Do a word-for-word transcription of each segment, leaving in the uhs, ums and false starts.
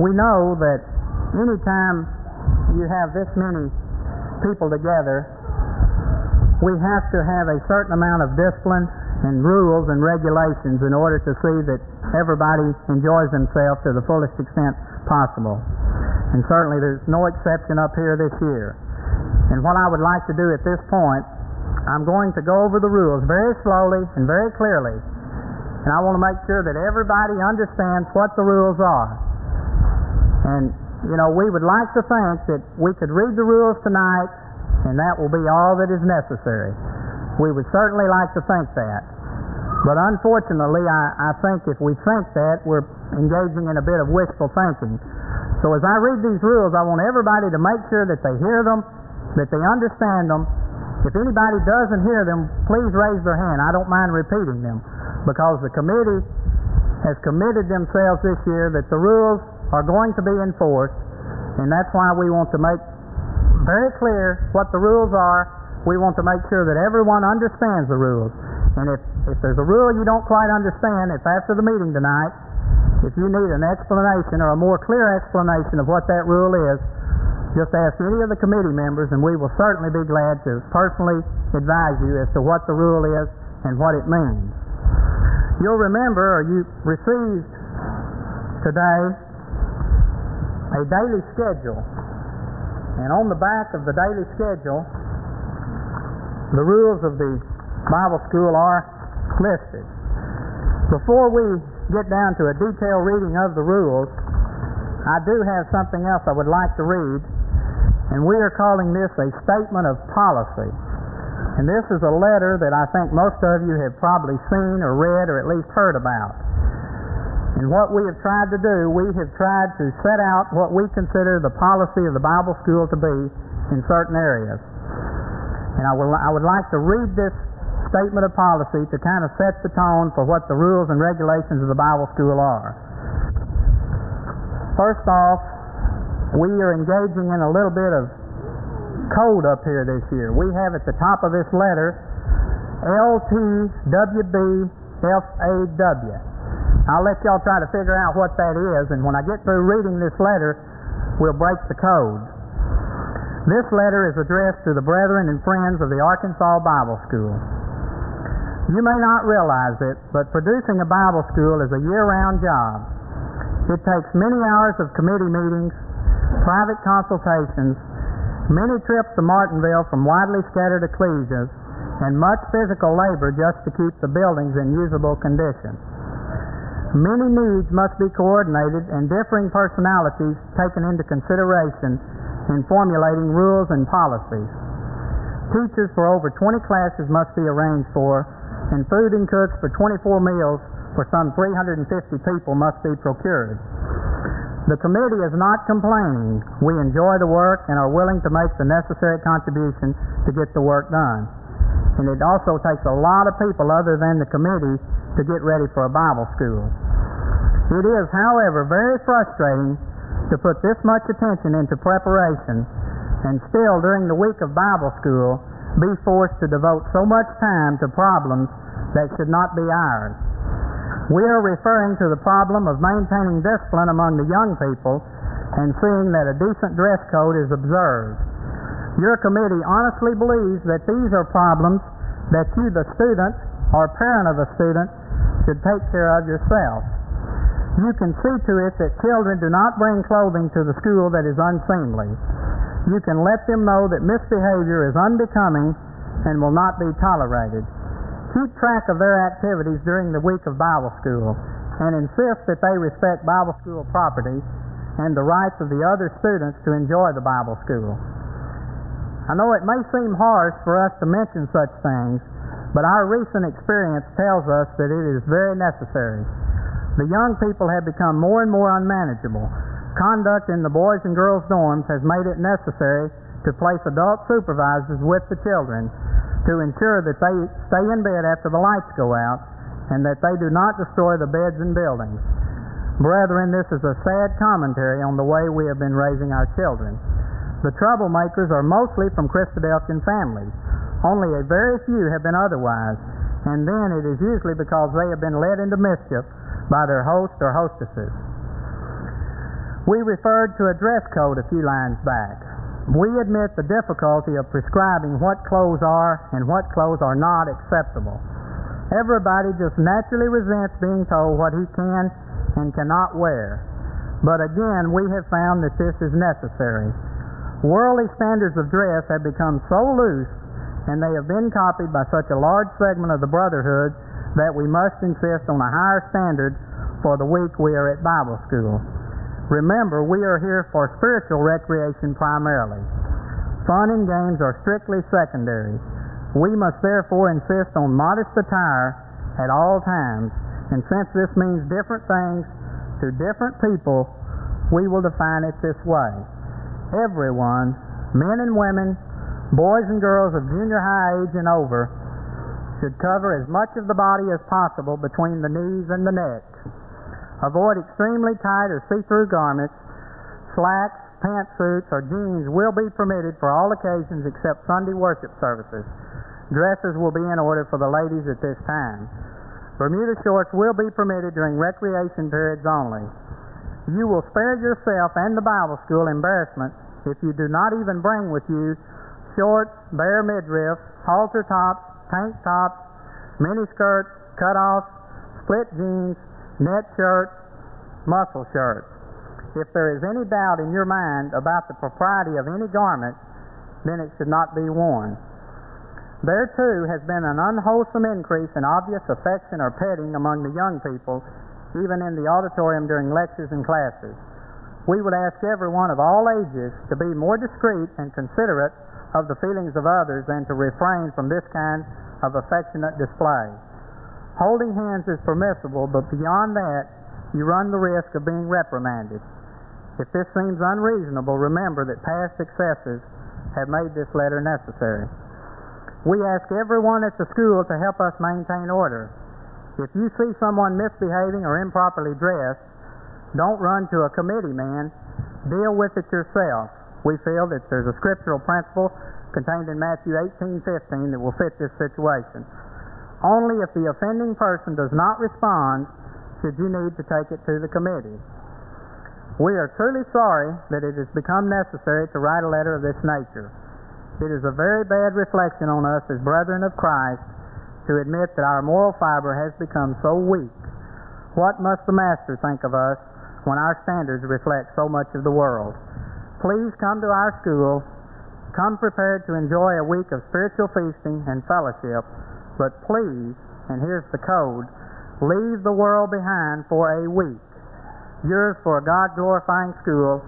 we know that anytime you have this many people together, we have to have a certain amount of discipline and rules and regulations in order to see that everybody enjoys themselves to the fullest extent possible. And certainly there's no exception up here this year. And what I would like to do at this point, I'm going to go over the rules very slowly and very clearly. And I want to make sure that everybody understands what the rules are. And, you know, we would like to think that we could read the rules tonight, and that will be all that is necessary. We would certainly like to think that. But unfortunately, I, I think if we think that, we're engaging in a bit of wishful thinking. So as I read these rules, I want everybody to make sure that they hear them, that they understand them. If anybody doesn't hear them, please raise their hand. I don't mind repeating them, because the committee has committed themselves this year that the rules are going to be enforced, and that's why we want to make very clear what the rules are. We want to make sure that everyone understands the rules. And if, if there's a rule you don't quite understand, if after the meeting tonight, if you need an explanation or a more clear explanation of what that rule is, just ask any of the committee members, and we will certainly be glad to personally advise you as to what the rule is and what it means. You'll remember, or you received today, a daily schedule. And on the back of the daily schedule, the rules of the Bible school are listed. Before we get down to a detailed reading of the rules, I do have something else I would like to read, and we are calling this a statement of policy. And this is a letter that I think most of you have probably seen or read or at least heard about. And what we have tried to do, we have tried to set out what we consider the policy of the Bible school to be in certain areas. And I, will, I would like to read this statement of policy to kind of set the tone for what the rules and regulations of the Bible school are. First off, we are engaging in a little bit of code up here this year. We have at the top of this letter L T W B F A W. I'll let y'all try to figure out what that is, and when I get through reading this letter, we'll break the code. This letter is addressed to the brethren and friends of the Arkansas Bible School. You may not realize it, but producing a Bible school is a year-round job. It takes many hours of committee meetings, private consultations, many trips to Martinville from widely scattered ecclesias, and much physical labor just to keep the buildings in usable condition. Many needs must be coordinated and differing personalities taken into consideration in formulating rules and policies. Teachers for over twenty classes must be arranged for, and food and cooks for twenty-four meals for some three hundred fifty people must be procured. The committee is not complaining. We enjoy the work and are willing to make the necessary contribution to get the work done. And it also takes a lot of people other than the committee to get ready for a Bible school. It is, however, very frustrating to put this much attention into preparation and still, during the week of Bible school, be forced to devote so much time to problems that should not be ours. We are referring to the problem of maintaining discipline among the young people and seeing that a decent dress code is observed. Your committee honestly believes that these are problems that you, the student or parent of a student, should take care of yourself. You can see to it that children do not bring clothing to the school that is unseemly. You can let them know that misbehavior is unbecoming and will not be tolerated. Keep track of their activities during the week of Bible school and insist that they respect Bible school property and the rights of the other students to enjoy the Bible school. I know it may seem harsh for us to mention such things, but our recent experience tells us that it is very necessary. The young people have become more and more unmanageable. Conduct in the boys and girls dorms has made it necessary to place adult supervisors with the children to ensure that they stay in bed after the lights go out and that they do not destroy the beds and buildings. Brethren, this is a sad commentary on the way we have been raising our children. The troublemakers are mostly from Christadelphian families. Only a very few have been otherwise, and then it is usually because they have been led into mischief by their host or hostesses. We referred to a dress code a few lines back. We admit the difficulty of prescribing what clothes are and what clothes are not acceptable. Everybody just naturally resents being told what he can and cannot wear. But again, we have found that this is necessary. Worldly standards of dress have become so loose, and they have been copied by such a large segment of the brotherhood, that we must insist on a higher standard for the week we are at Bible school. Remember, we are here for spiritual recreation primarily. Fun and games are strictly secondary. We must therefore insist on modest attire at all times, and since this means different things to different people, we will define it this way. Everyone, men and women, boys and girls of junior high age and over, should cover as much of the body as possible between the knees and the neck. Avoid extremely tight or see-through garments. Slacks, pantsuits, or jeans will be permitted for all occasions except Sunday worship services. Dresses will be in order for the ladies at this time. Bermuda shorts will be permitted during recreation periods only. You will spare yourself and the Bible school embarrassment if you do not even bring with you shorts, bare midriffs, halter tops, tank tops, mini skirts, cutoffs, split jeans, net shirts, muscle shirts. If there is any doubt in your mind about the propriety of any garment, then it should not be worn. There too has been an unwholesome increase in obvious affection or petting among the young people, even in the auditorium during lectures and classes. We would ask everyone of all ages to be more discreet and considerate of the feelings of others and to refrain from this kind of affectionate display. Holding hands is permissible, but beyond that, you run the risk of being reprimanded. If this seems unreasonable, remember that past successes have made this letter necessary. We ask everyone at the school to help us maintain order. If you see someone misbehaving or improperly dressed, don't run to a committee man. Deal with it yourself. We feel that there's a scriptural principle contained in Matthew eighteen fifteen that will fit this situation. Only if the offending person does not respond should you need to take it to the committee. We are truly sorry that it has become necessary to write a letter of this nature. It is a very bad reflection on us as brethren of Christ to admit that our moral fiber has become so weak. What must the Master think of us when our standards reflect so much of the world? Please come to our school. Come prepared to enjoy a week of spiritual feasting and fellowship. But please, and here's the code, leave the world behind for a week. Yours for a God-glorifying school,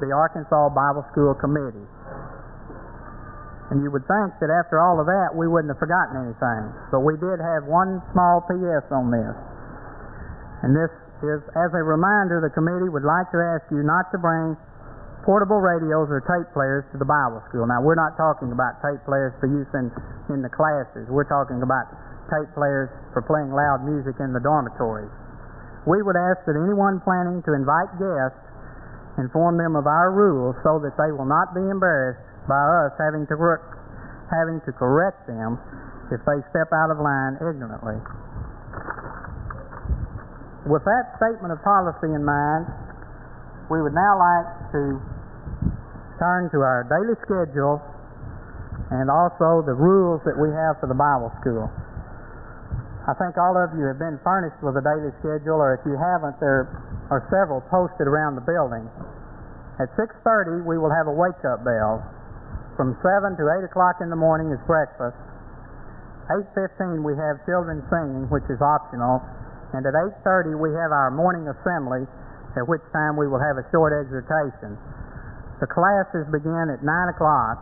the Arkansas Bible School Committee. And you would think that after all of that, we wouldn't have forgotten anything. But we did have one small P S on this. And this is, as a reminder, the committee would like to ask you not to bring portable radios or tape players to the Bible school. Now, we're not talking about tape players for use in, in the classes. We're talking about tape players for playing loud music in the dormitories. We would ask that anyone planning to invite guests inform them of our rules so that they will not be embarrassed by us having to, having to correct them if they step out of line ignorantly. With that statement of policy in mind, we would now like to turn to our daily schedule and also the rules that we have for the Bible school. I think all of you have been furnished with a daily schedule, or if you haven't, there are several posted around the building. At six thirty, we will have a wake-up bell. From seven to eight o'clock in the morning is breakfast. eight fifteen, we have children singing, which is optional. And at eight thirty, we have our morning assembly, at which time we will have a short exhortation. The classes begin at nine o'clock,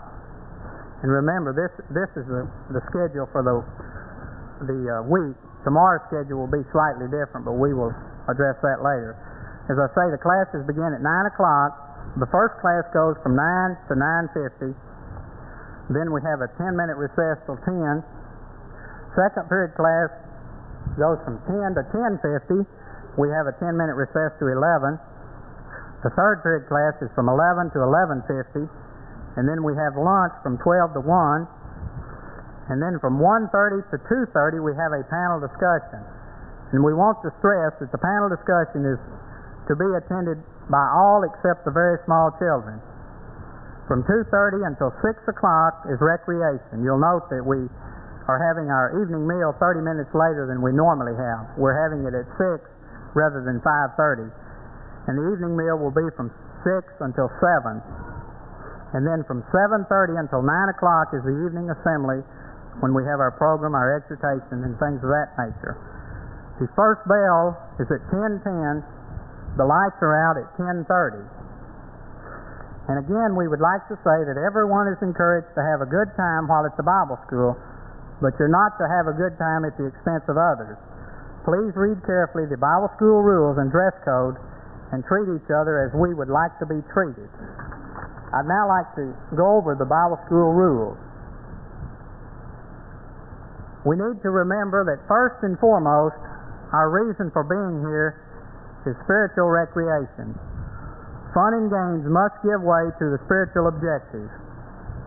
and remember this this is the, the schedule for the the uh, week. Tomorrow's schedule will be slightly different, but we will address that later. As I say, the classes begin at nine o'clock. The first class goes from nine to nine fifty. Then we have a ten-minute recess till ten. Second period class goes from ten to ten fifty. We have a ten-minute recess to eleven. The third period class is from eleven to eleven fifty, and then we have lunch from twelve to one, and then from one thirty to two thirty we have a panel discussion. And we want to stress that the panel discussion is to be attended by all except the very small children. From two thirty until six o'clock is recreation. You'll note that we are having our evening meal thirty minutes later than we normally have. We're having it at six rather than five thirty. And the evening meal will be from six until seven. And then from seven thirty until nine o'clock is the evening assembly, when we have our program, our exhortation, and things of that nature. The first bell is at ten ten. The lights are out at ten thirty. And again, we would like to say that everyone is encouraged to have a good time while at the Bible school, but you're not to have a good time at the expense of others. Please read carefully the Bible school rules and dress code and treat each other as we would like to be treated. I'd now like to go over the Bible school rules. We need to remember that first and foremost, our reason for being here is spiritual recreation. Fun and games must give way to the spiritual objective.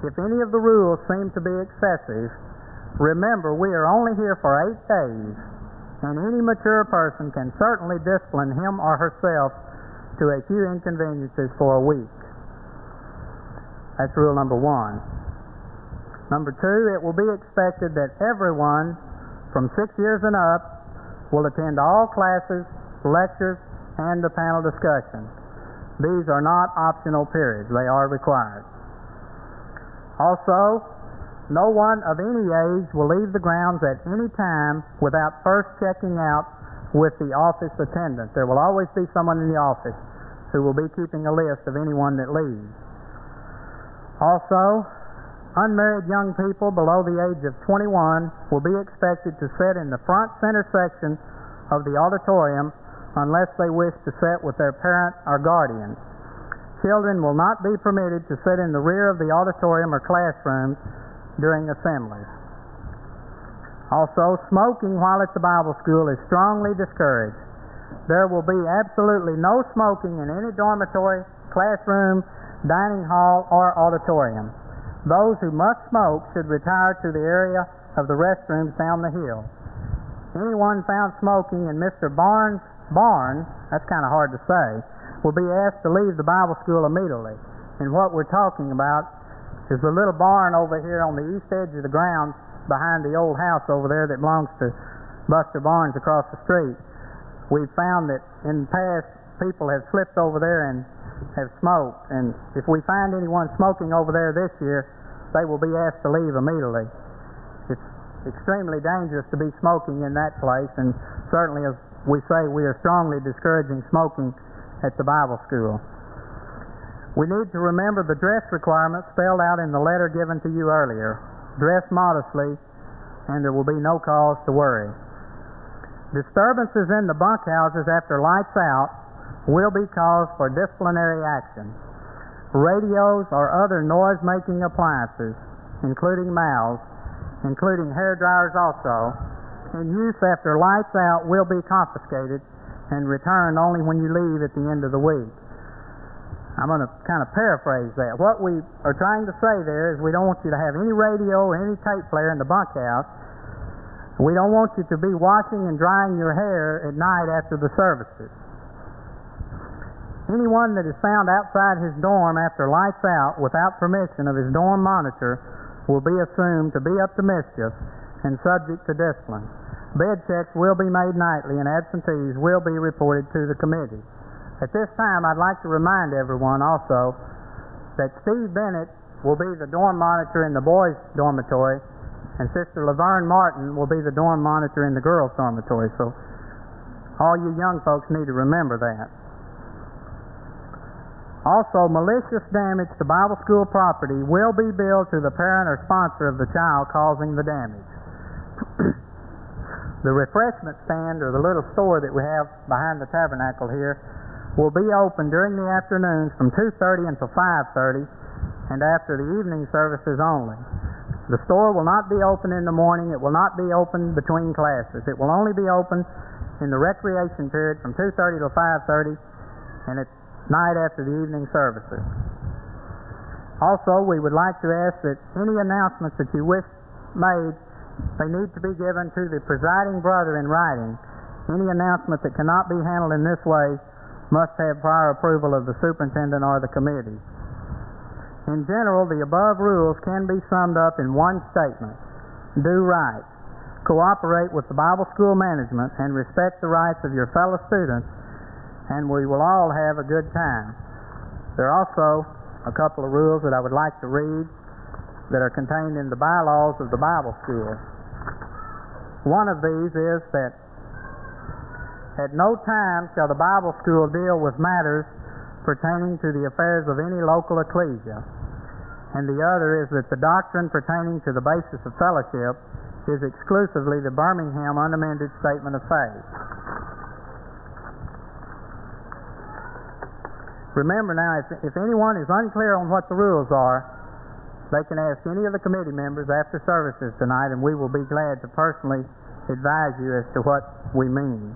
If any of the rules seem to be excessive, remember we are only here for eight days, and any mature person can certainly discipline him or herself to a few inconveniences for a week. That's rule number one. Number two, it will be expected that everyone from six years and up will attend all classes, lectures, and the panel discussion. These are not optional periods. They are required. Also, no one of any age will leave the grounds at any time without first checking out with the office attendant. There will always be someone in the office who will be keeping a list of anyone that leaves. Also, unmarried young people below the age of twenty-one will be expected to sit in the front center section of the auditorium unless they wish to sit with their parent or guardian. Children will not be permitted to sit in the rear of the auditorium or classrooms during assemblies. Also, smoking while at the Bible school is strongly discouraged. There will be absolutely no smoking in any dormitory, classroom, dining hall, or auditorium. Those who must smoke should retire to the area of the restrooms down the hill. Anyone found smoking in Mister Barnes' barn, that's kind of hard to say, will be asked to leave the Bible school immediately. And what we're talking about is the little barn over here on the east edge of the grounds behind the old house over there that belongs to Buster Barnes across the street. We've found that in the past people have slipped over there and have smoked, and if we find anyone smoking over there this year, they will be asked to leave immediately. It's extremely dangerous to be smoking in that place, and certainly as we say, we are strongly discouraging smoking at the Bible school. We need to remember the dress requirements spelled out in the letter given to you earlier. Dress modestly, and there will be no cause to worry. Disturbances in the bunkhouses after lights out will be cause for disciplinary action. Radios or other noise-making appliances, including mouths, including hair dryers also, and use after lights out will be confiscated and returned only when you leave at the end of the week. I'm going to kind of paraphrase that. What we are trying to say there is we don't want you to have any radio or any tape player in the bunkhouse. We don't want you to be washing and drying your hair at night after the services. Anyone that is found outside his dorm after lights out without permission of his dorm monitor will be assumed to be up to mischief and subject to discipline. Bed checks will be made nightly, and absentees will be reported to the committee. At this time, I'd like to remind everyone also that Steve Bennett will be the dorm monitor in the boys' dormitory, and Sister Laverne Martin will be the dorm monitor in the girls' dormitory. So all you young folks need to remember that. Also, malicious damage to Bible school property will be billed to the parent or sponsor of the child causing the damage. The refreshment stand, or the little store that we have behind the tabernacle here, will be open during the afternoons from two thirty until five thirty, and after the evening services only. The store will not be open in the morning. It will not be open between classes. It will only be open in the recreation period from two thirty to five thirty, and at night after the evening services. Also, we would like to ask that any announcements that you wish made, they need to be given to the presiding brother in writing. Any announcement that cannot be handled in this way must have prior approval of the superintendent or the committee. In general, the above rules can be summed up in one statement. Do right. Cooperate with the Bible school management and respect the rights of your fellow students, and we will all have a good time. There are also a couple of rules that I would like to read that are contained in the bylaws of the Bible school. One of these is that at no time shall the Bible school deal with matters pertaining to the affairs of any local ecclesia. And the other is that the doctrine pertaining to the basis of fellowship is exclusively the Birmingham unamended statement of faith. Remember now, if, if anyone is unclear on what the rules are, they can ask any of the committee members after services tonight, and we will be glad to personally advise you as to what we mean.